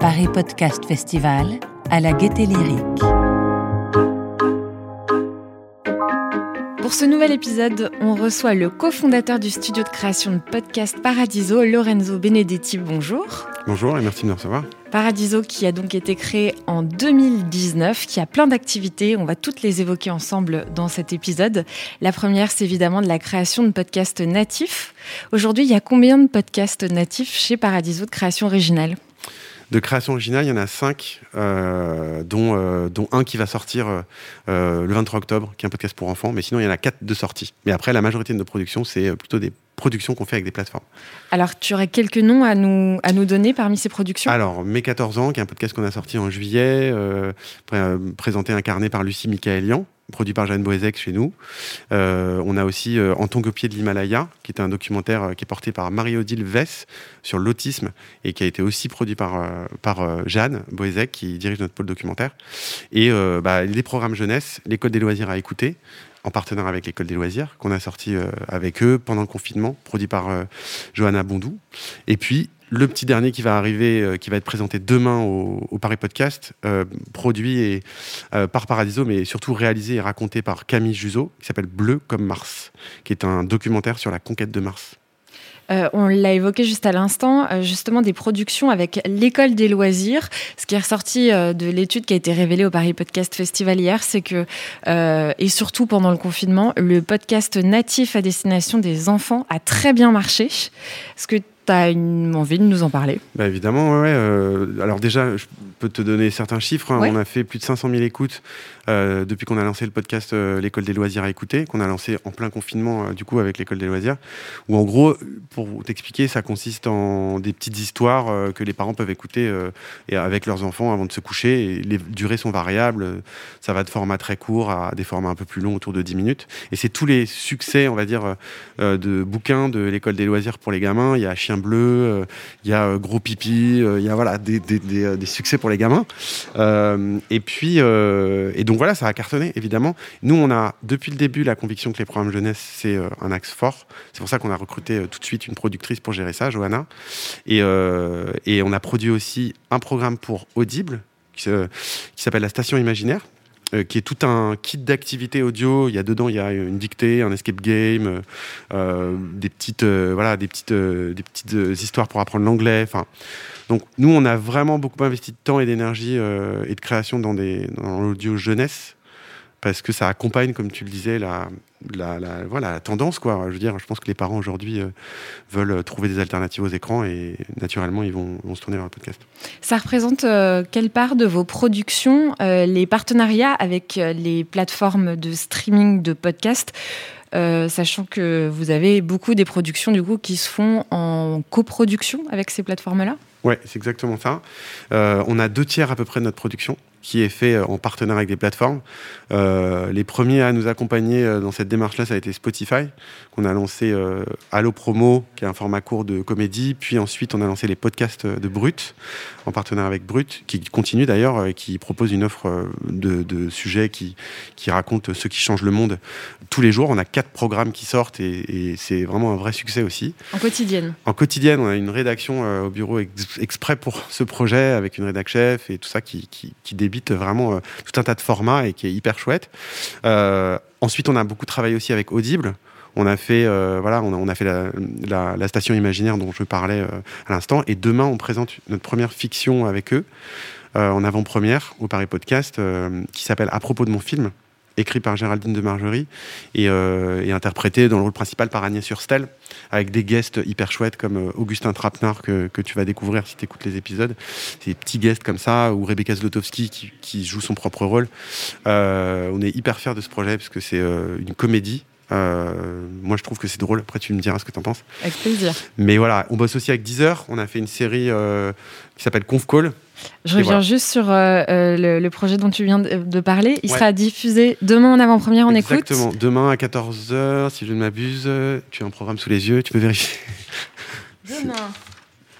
Paris Podcast Festival à la Gaîté Lyrique. Pour ce nouvel épisode, on reçoit le cofondateur du studio de création de podcast Paradiso, Lorenzo Benedetti. Bonjour. Bonjour et merci de nous recevoir. Paradiso qui a donc été créé en 2019, qui a plein d'activités, on va toutes les évoquer ensemble dans cet épisode. La première, c'est évidemment de la création de podcasts natifs. Aujourd'hui, il y a combien de podcasts natifs chez Paradiso de création originale ? De création originale, il y en a 5, dont un qui va sortir le 23 octobre, qui est un podcast pour enfants. Mais sinon, il y en a 4 de sorties. Mais après, la majorité de nos productions, c'est plutôt des productions qu'on fait avec des plateformes. Alors, tu aurais quelques noms à nous donner parmi ces productions ? Alors, Mes 14 ans, qui est un podcast qu'on a sorti en juillet, présenté, incarné par Lucie Michaelian, produit par Jeanne Boézek chez nous. On a aussi Anton Gopier de l'Himalaya, qui est un documentaire qui est porté par Marie-Odile Vesse sur l'autisme et qui a été aussi produit par Jeanne Boézek, qui dirige notre pôle documentaire. Et les programmes jeunesse, L'École des Loisirs à Écouter, en partenariat avec l'École des Loisirs, qu'on a sorti avec eux pendant le confinement, produit par Johanna Bondoux. Et puis, le petit dernier qui va arriver, qui va être présenté demain au Paris Podcast, produit par Paradiso, mais surtout réalisé et raconté par Camille Juzot, qui s'appelle Bleu comme Mars, qui est un documentaire sur la conquête de Mars. On l'a évoqué juste à l'instant, justement des productions avec l'École des loisirs. Ce qui est ressorti de l'étude qui a été révélée au Paris Podcast Festival hier, c'est que, et surtout pendant le confinement, le podcast natif à destination des enfants a très bien marché. Est-ce que tu as envie de nous en parler ? Évidemment, ouais. Alors déjà, je peux te donner certains chiffres. Hein. Ouais. On a fait plus de 500 000 écoutes depuis qu'on a lancé le podcast L'École des loisirs à écouter, qu'on a lancé en plein confinement, du coup, avec l'École des loisirs. Où en gros, pour t'expliquer, ça consiste en des petites histoires que les parents peuvent écouter avec leurs enfants avant de se coucher. Et les durées sont variables. Ça va de formats très courts à des formats un peu plus longs, autour de 10 minutes. Et c'est tous les succès, on va dire, de bouquins de l'École des loisirs pour les gamins. Il y a Chien bleu, il y a Gros pipi, il y a des succès pour les gamins. Et donc voilà, ça a cartonné, évidemment. Nous, on a, depuis le début, la conviction que les programmes jeunesse, c'est un axe fort. C'est pour ça qu'on a recruté tout de suite une productrice pour gérer ça, Johanna. Et on a produit aussi un programme pour Audible, qui s'appelle La station imaginaire, qui est tout un kit d'activités audio. Il y a une dictée, un escape game, des petites histoires pour apprendre l'anglais. Enfin, donc nous, on a vraiment beaucoup investi de temps et d'énergie et de création dans l'audio jeunesse, parce que ça accompagne, comme tu le disais, la tendance, quoi. Je veux dire, je pense que les parents aujourd'hui veulent trouver des alternatives aux écrans et naturellement, ils vont se tourner vers le podcast. Ça représente quelle part de vos productions, les partenariats avec les plateformes de streaming de podcasts, sachant que vous avez beaucoup des productions du coup qui se font en coproduction avec ces plateformes-là ? Ouais, c'est exactement ça. On a 2 tiers à peu près de notre production qui est fait en partenariat avec des plateformes. Les premiers à nous accompagner dans cette démarche-là, ça a été Spotify, qu'on a lancé Allo Promo, qui est un format court de comédie. Puis ensuite, on a lancé les podcasts de Brut, en partenariat avec Brut, qui continue d'ailleurs, et qui propose une offre de sujets qui racontent ceux qui changent le monde. Tous les jours, on a 4 programmes qui sortent, et c'est vraiment un vrai succès aussi. En quotidienne, on a une rédaction au bureau exprès pour ce projet, avec une rédac chef et tout ça qui débute vraiment tout un tas de formats et qui est hyper chouette. Ensuite, on a beaucoup travaillé aussi avec Audible. On a fait, on a fait la station imaginaire dont je parlais à l'instant. Et demain, on présente notre première fiction avec eux, en avant-première au Paris Podcast, qui s'appelle « À propos de mon film », écrit par Géraldine de Margerie et interprété dans le rôle principal par Agnès Urstel, avec des guests hyper chouettes comme Augustin Trapenard que tu vas découvrir si tu écoutes les épisodes. C'est des petits guests comme ça, ou Rebecca Zlotowski qui joue son propre rôle. On est hyper fiers de ce projet parce que c'est une comédie. Moi je trouve que c'est drôle, après tu me diras ce que t'en penses. Avec plaisir. Mais voilà, on bosse aussi avec Deezer, on a fait une série qui s'appelle Conf Call. Je reviens juste sur le projet dont tu viens de parler. Il sera diffusé demain en avant-première, on Exactement. Écoute. Demain à 14h, si je ne m'abuse, tu as un programme sous les yeux, tu peux vérifier. Demain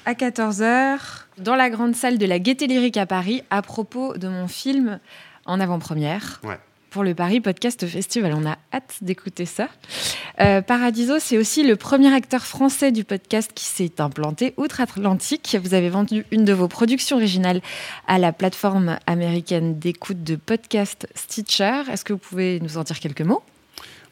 à 14h, dans la grande salle de la Gaîté Lyrique à Paris, à propos de mon film en avant-première. Ouais. pour le Paris Podcast Festival. On a hâte d'écouter ça. Paradiso, c'est aussi le premier acteur français du podcast qui s'est implanté outre-Atlantique. Vous avez vendu une de vos productions originales à la plateforme américaine d'écoute de podcast Stitcher. Est-ce que vous pouvez nous en dire quelques mots ?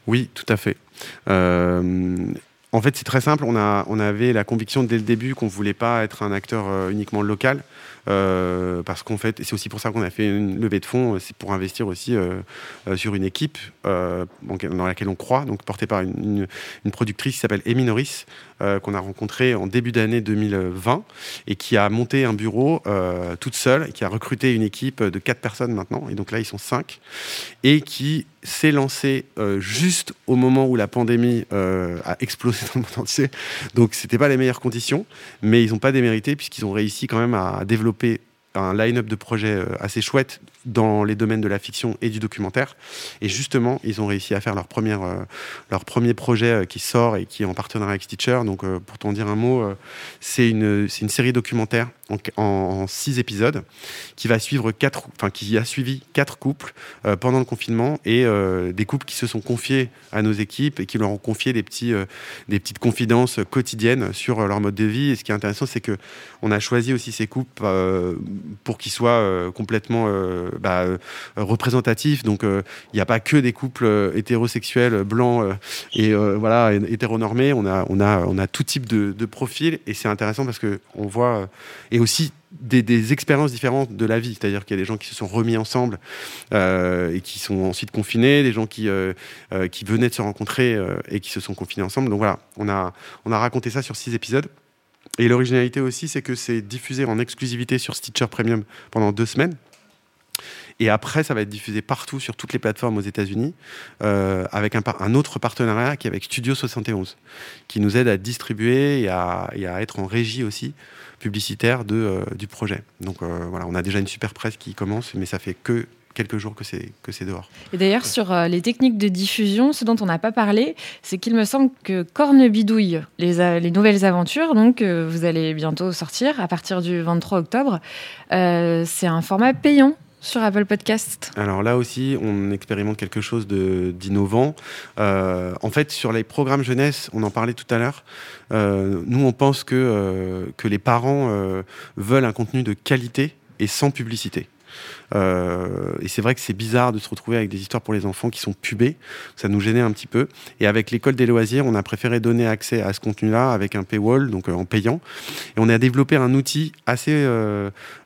Oui, tout à fait. En fait, c'est très simple. On avait la conviction dès le début qu'on ne voulait pas être un acteur uniquement local. Parce qu'en fait, c'est aussi pour ça qu'on a fait une levée de fonds, c'est pour investir aussi sur une équipe dans laquelle on croit, donc portée par une productrice qui s'appelle Amy Norris, qu'on a rencontrée en début d'année 2020 et qui a monté un bureau toute seule, qui a recruté une équipe de 4 personnes maintenant, et donc là ils sont 5, et qui s'est lancée juste au moment où la pandémie a explosé dans le monde entier, donc c'était pas les meilleures conditions, mais ils n'ont pas démérité puisqu'ils ont réussi quand même à développer un line-up de projets assez chouette dans les domaines de la fiction et du documentaire. Et justement, ils ont réussi à faire leur premier projet qui sort et qui est en partenariat avec Stitcher. Donc, pour t'en dire un mot, c'est une série documentaire en 6 épisodes qui a suivi 4 couples pendant le confinement et des couples qui se sont confiés à nos équipes et qui leur ont confié des petites confidences quotidiennes sur leur mode de vie. Et ce qui est intéressant, c'est que on a choisi aussi ces couples pour qu'ils soient complètement représentatifs. Donc, il n'y a pas que des couples hétérosexuels blancs hétéronormés. On a tout type de profil, et c'est intéressant parce que on voit et aussi des expériences différentes de la vie, c'est-à-dire qu'il y a des gens qui se sont remis ensemble et qui sont ensuite confinés, des gens qui venaient de se rencontrer et qui se sont confinés ensemble. Donc voilà, on a raconté ça sur 6 épisodes. Et l'originalité aussi, c'est que c'est diffusé en exclusivité sur Stitcher Premium pendant 2 semaines. Et après, ça va être diffusé partout sur toutes les plateformes aux États-Unis avec un autre partenariat qui est avec Studio 71, qui nous aide à distribuer et à être en régie aussi publicitaire du projet. Donc voilà, on a déjà une super presse qui commence, mais ça fait que quelques jours que c'est dehors. Et d'ailleurs, sur les techniques de diffusion, ce dont on n'a pas parlé, c'est qu'il me semble que Cornebidouille, les nouvelles aventures, donc vous allez bientôt sortir à partir du 23 octobre, c'est un format payant sur Apple Podcast. Alors là aussi, on expérimente quelque chose d'innovant. En fait, sur les programmes jeunesse, on en parlait tout à l'heure, nous, on pense que les parents veulent un contenu de qualité et sans publicité. Et c'est vrai que c'est bizarre de se retrouver avec des histoires pour les enfants qui sont pubées, ça nous gênait un petit peu, et avec l'École des Loisirs, on a préféré donner accès à ce contenu-là avec un paywall, donc en payant, et on a développé un outil assez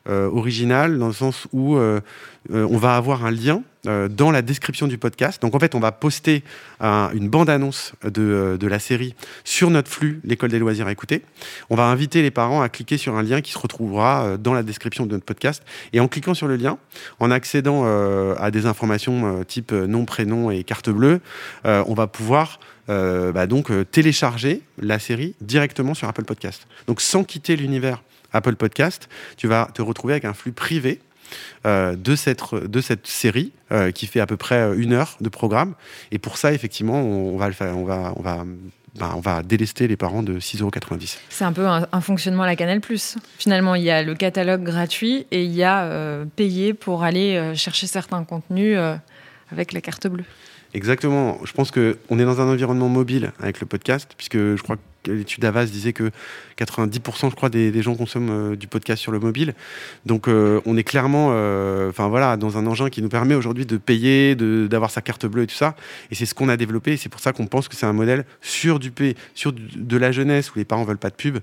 original, dans le sens où on va avoir un lien dans la description du podcast. Donc en fait, on va poster une bande-annonce de la série sur notre flux L'École des Loisirs à Écouter. On va inviter les parents à cliquer sur un lien qui se retrouvera dans la description de notre podcast. Et en cliquant sur le lien, en accédant à des informations type nom, prénom et carte bleue, on va pouvoir télécharger la série directement sur Apple Podcast. Donc sans quitter l'univers Apple Podcast, tu vas te retrouver avec un flux privé de cette série qui fait à peu près 1 heure de programme, et pour ça effectivement on va délester les parents de 6,90€. C'est un peu un fonctionnement à la Canal+. Finalement, il y a le catalogue gratuit et il y a payé pour aller chercher certains contenus avec la carte bleue. Exactement, je pense qu'on est dans un environnement mobile avec le podcast, puisque je crois que l'étude Havas disait que 90% je crois des gens consomment du podcast sur le mobile, donc on est clairement dans un engin qui nous permet aujourd'hui de payer, d'avoir sa carte bleue et tout ça, et c'est ce qu'on a développé, et c'est pour ça qu'on pense que c'est un modèle sur de la jeunesse où les parents veulent pas de pub,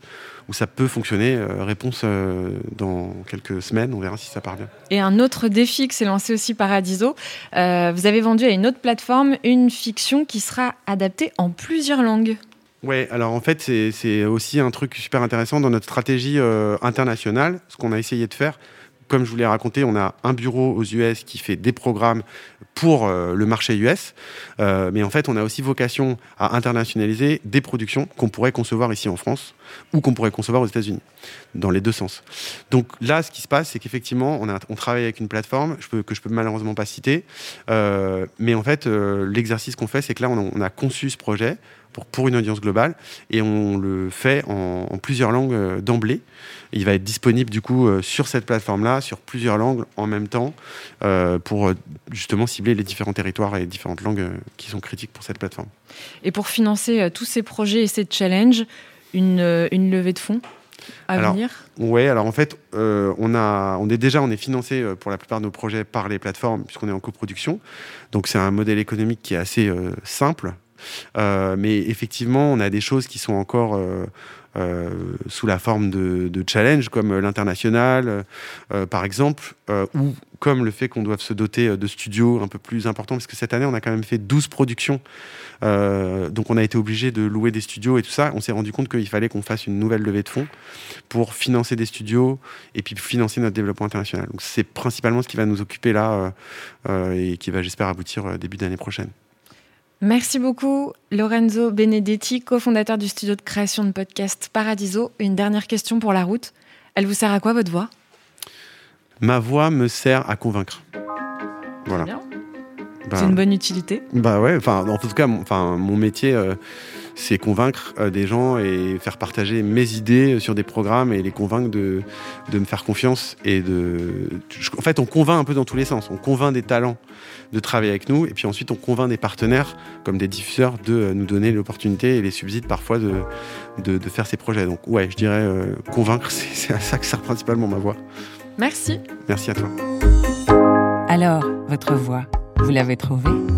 où ça peut fonctionner. Réponse dans quelques semaines, on verra si ça part bien. Et un autre défi que s'est lancé aussi Paradiso, vous avez vendu à une autre plateforme une fiction qui sera adaptée en plusieurs langues. Ouais, alors en fait, c'est aussi un truc super intéressant dans notre stratégie internationale, ce qu'on a essayé de faire. Comme je vous l'ai raconté, on a un bureau aux US qui fait des programmes pour le marché US, mais en fait, on a aussi vocation à internationaliser des productions qu'on pourrait concevoir ici en France ou qu'on pourrait concevoir aux États-Unis, dans les deux sens. Donc là, ce qui se passe, c'est qu'effectivement, on travaille avec une plateforme que je peux malheureusement pas citer, mais en fait, l'exercice qu'on fait, c'est que là, on a conçu ce projet pour une audience globale, et on le fait en plusieurs langues d'emblée. Il va être disponible du coup sur cette plateforme-là, sur plusieurs langues en même temps, pour justement cibler les différents territoires et les différentes langues qui sont critiques pour cette plateforme. Et pour financer tous ces projets et ces challenges, une levée de fonds à venir ? Oui, alors en fait, on est financé pour la plupart de nos projets par les plateformes, puisqu'on est en coproduction. Donc c'est un modèle économique qui est assez simple. Mais effectivement, on a des choses qui sont encore sous la forme de challenge, comme l'international, par exemple, ou comme le fait qu'on doive se doter de studios un peu plus importants, parce que cette année, on a quand même fait 12 productions. Donc, on a été obligé de louer des studios et tout ça. On s'est rendu compte qu'il fallait qu'on fasse une nouvelle levée de fonds pour financer des studios et puis financer notre développement international. Donc, c'est principalement ce qui va nous occuper là et qui va, j'espère, aboutir début d'année prochaine. Merci beaucoup, Lorenzo Benedetti, cofondateur du studio de création de podcast Paradiso. Une dernière question pour la route. Elle vous sert à quoi, votre voix ? Ma voix me sert à convaincre. Voilà. Bien. C'est une bonne utilité. Bah ouais, en tout cas, mon métier, c'est convaincre des gens et faire partager mes idées sur des programmes et les convaincre de me faire confiance. En fait, on convainc un peu dans tous les sens. On convainc des talents de travailler avec nous et puis ensuite, on convainc des partenaires comme des diffuseurs de nous donner l'opportunité et les subsides parfois de faire ces projets. Donc ouais, je dirais convaincre, c'est à ça que sert principalement ma voix. Merci. Merci à toi. Alors, votre voix, vous l'avez trouvée ?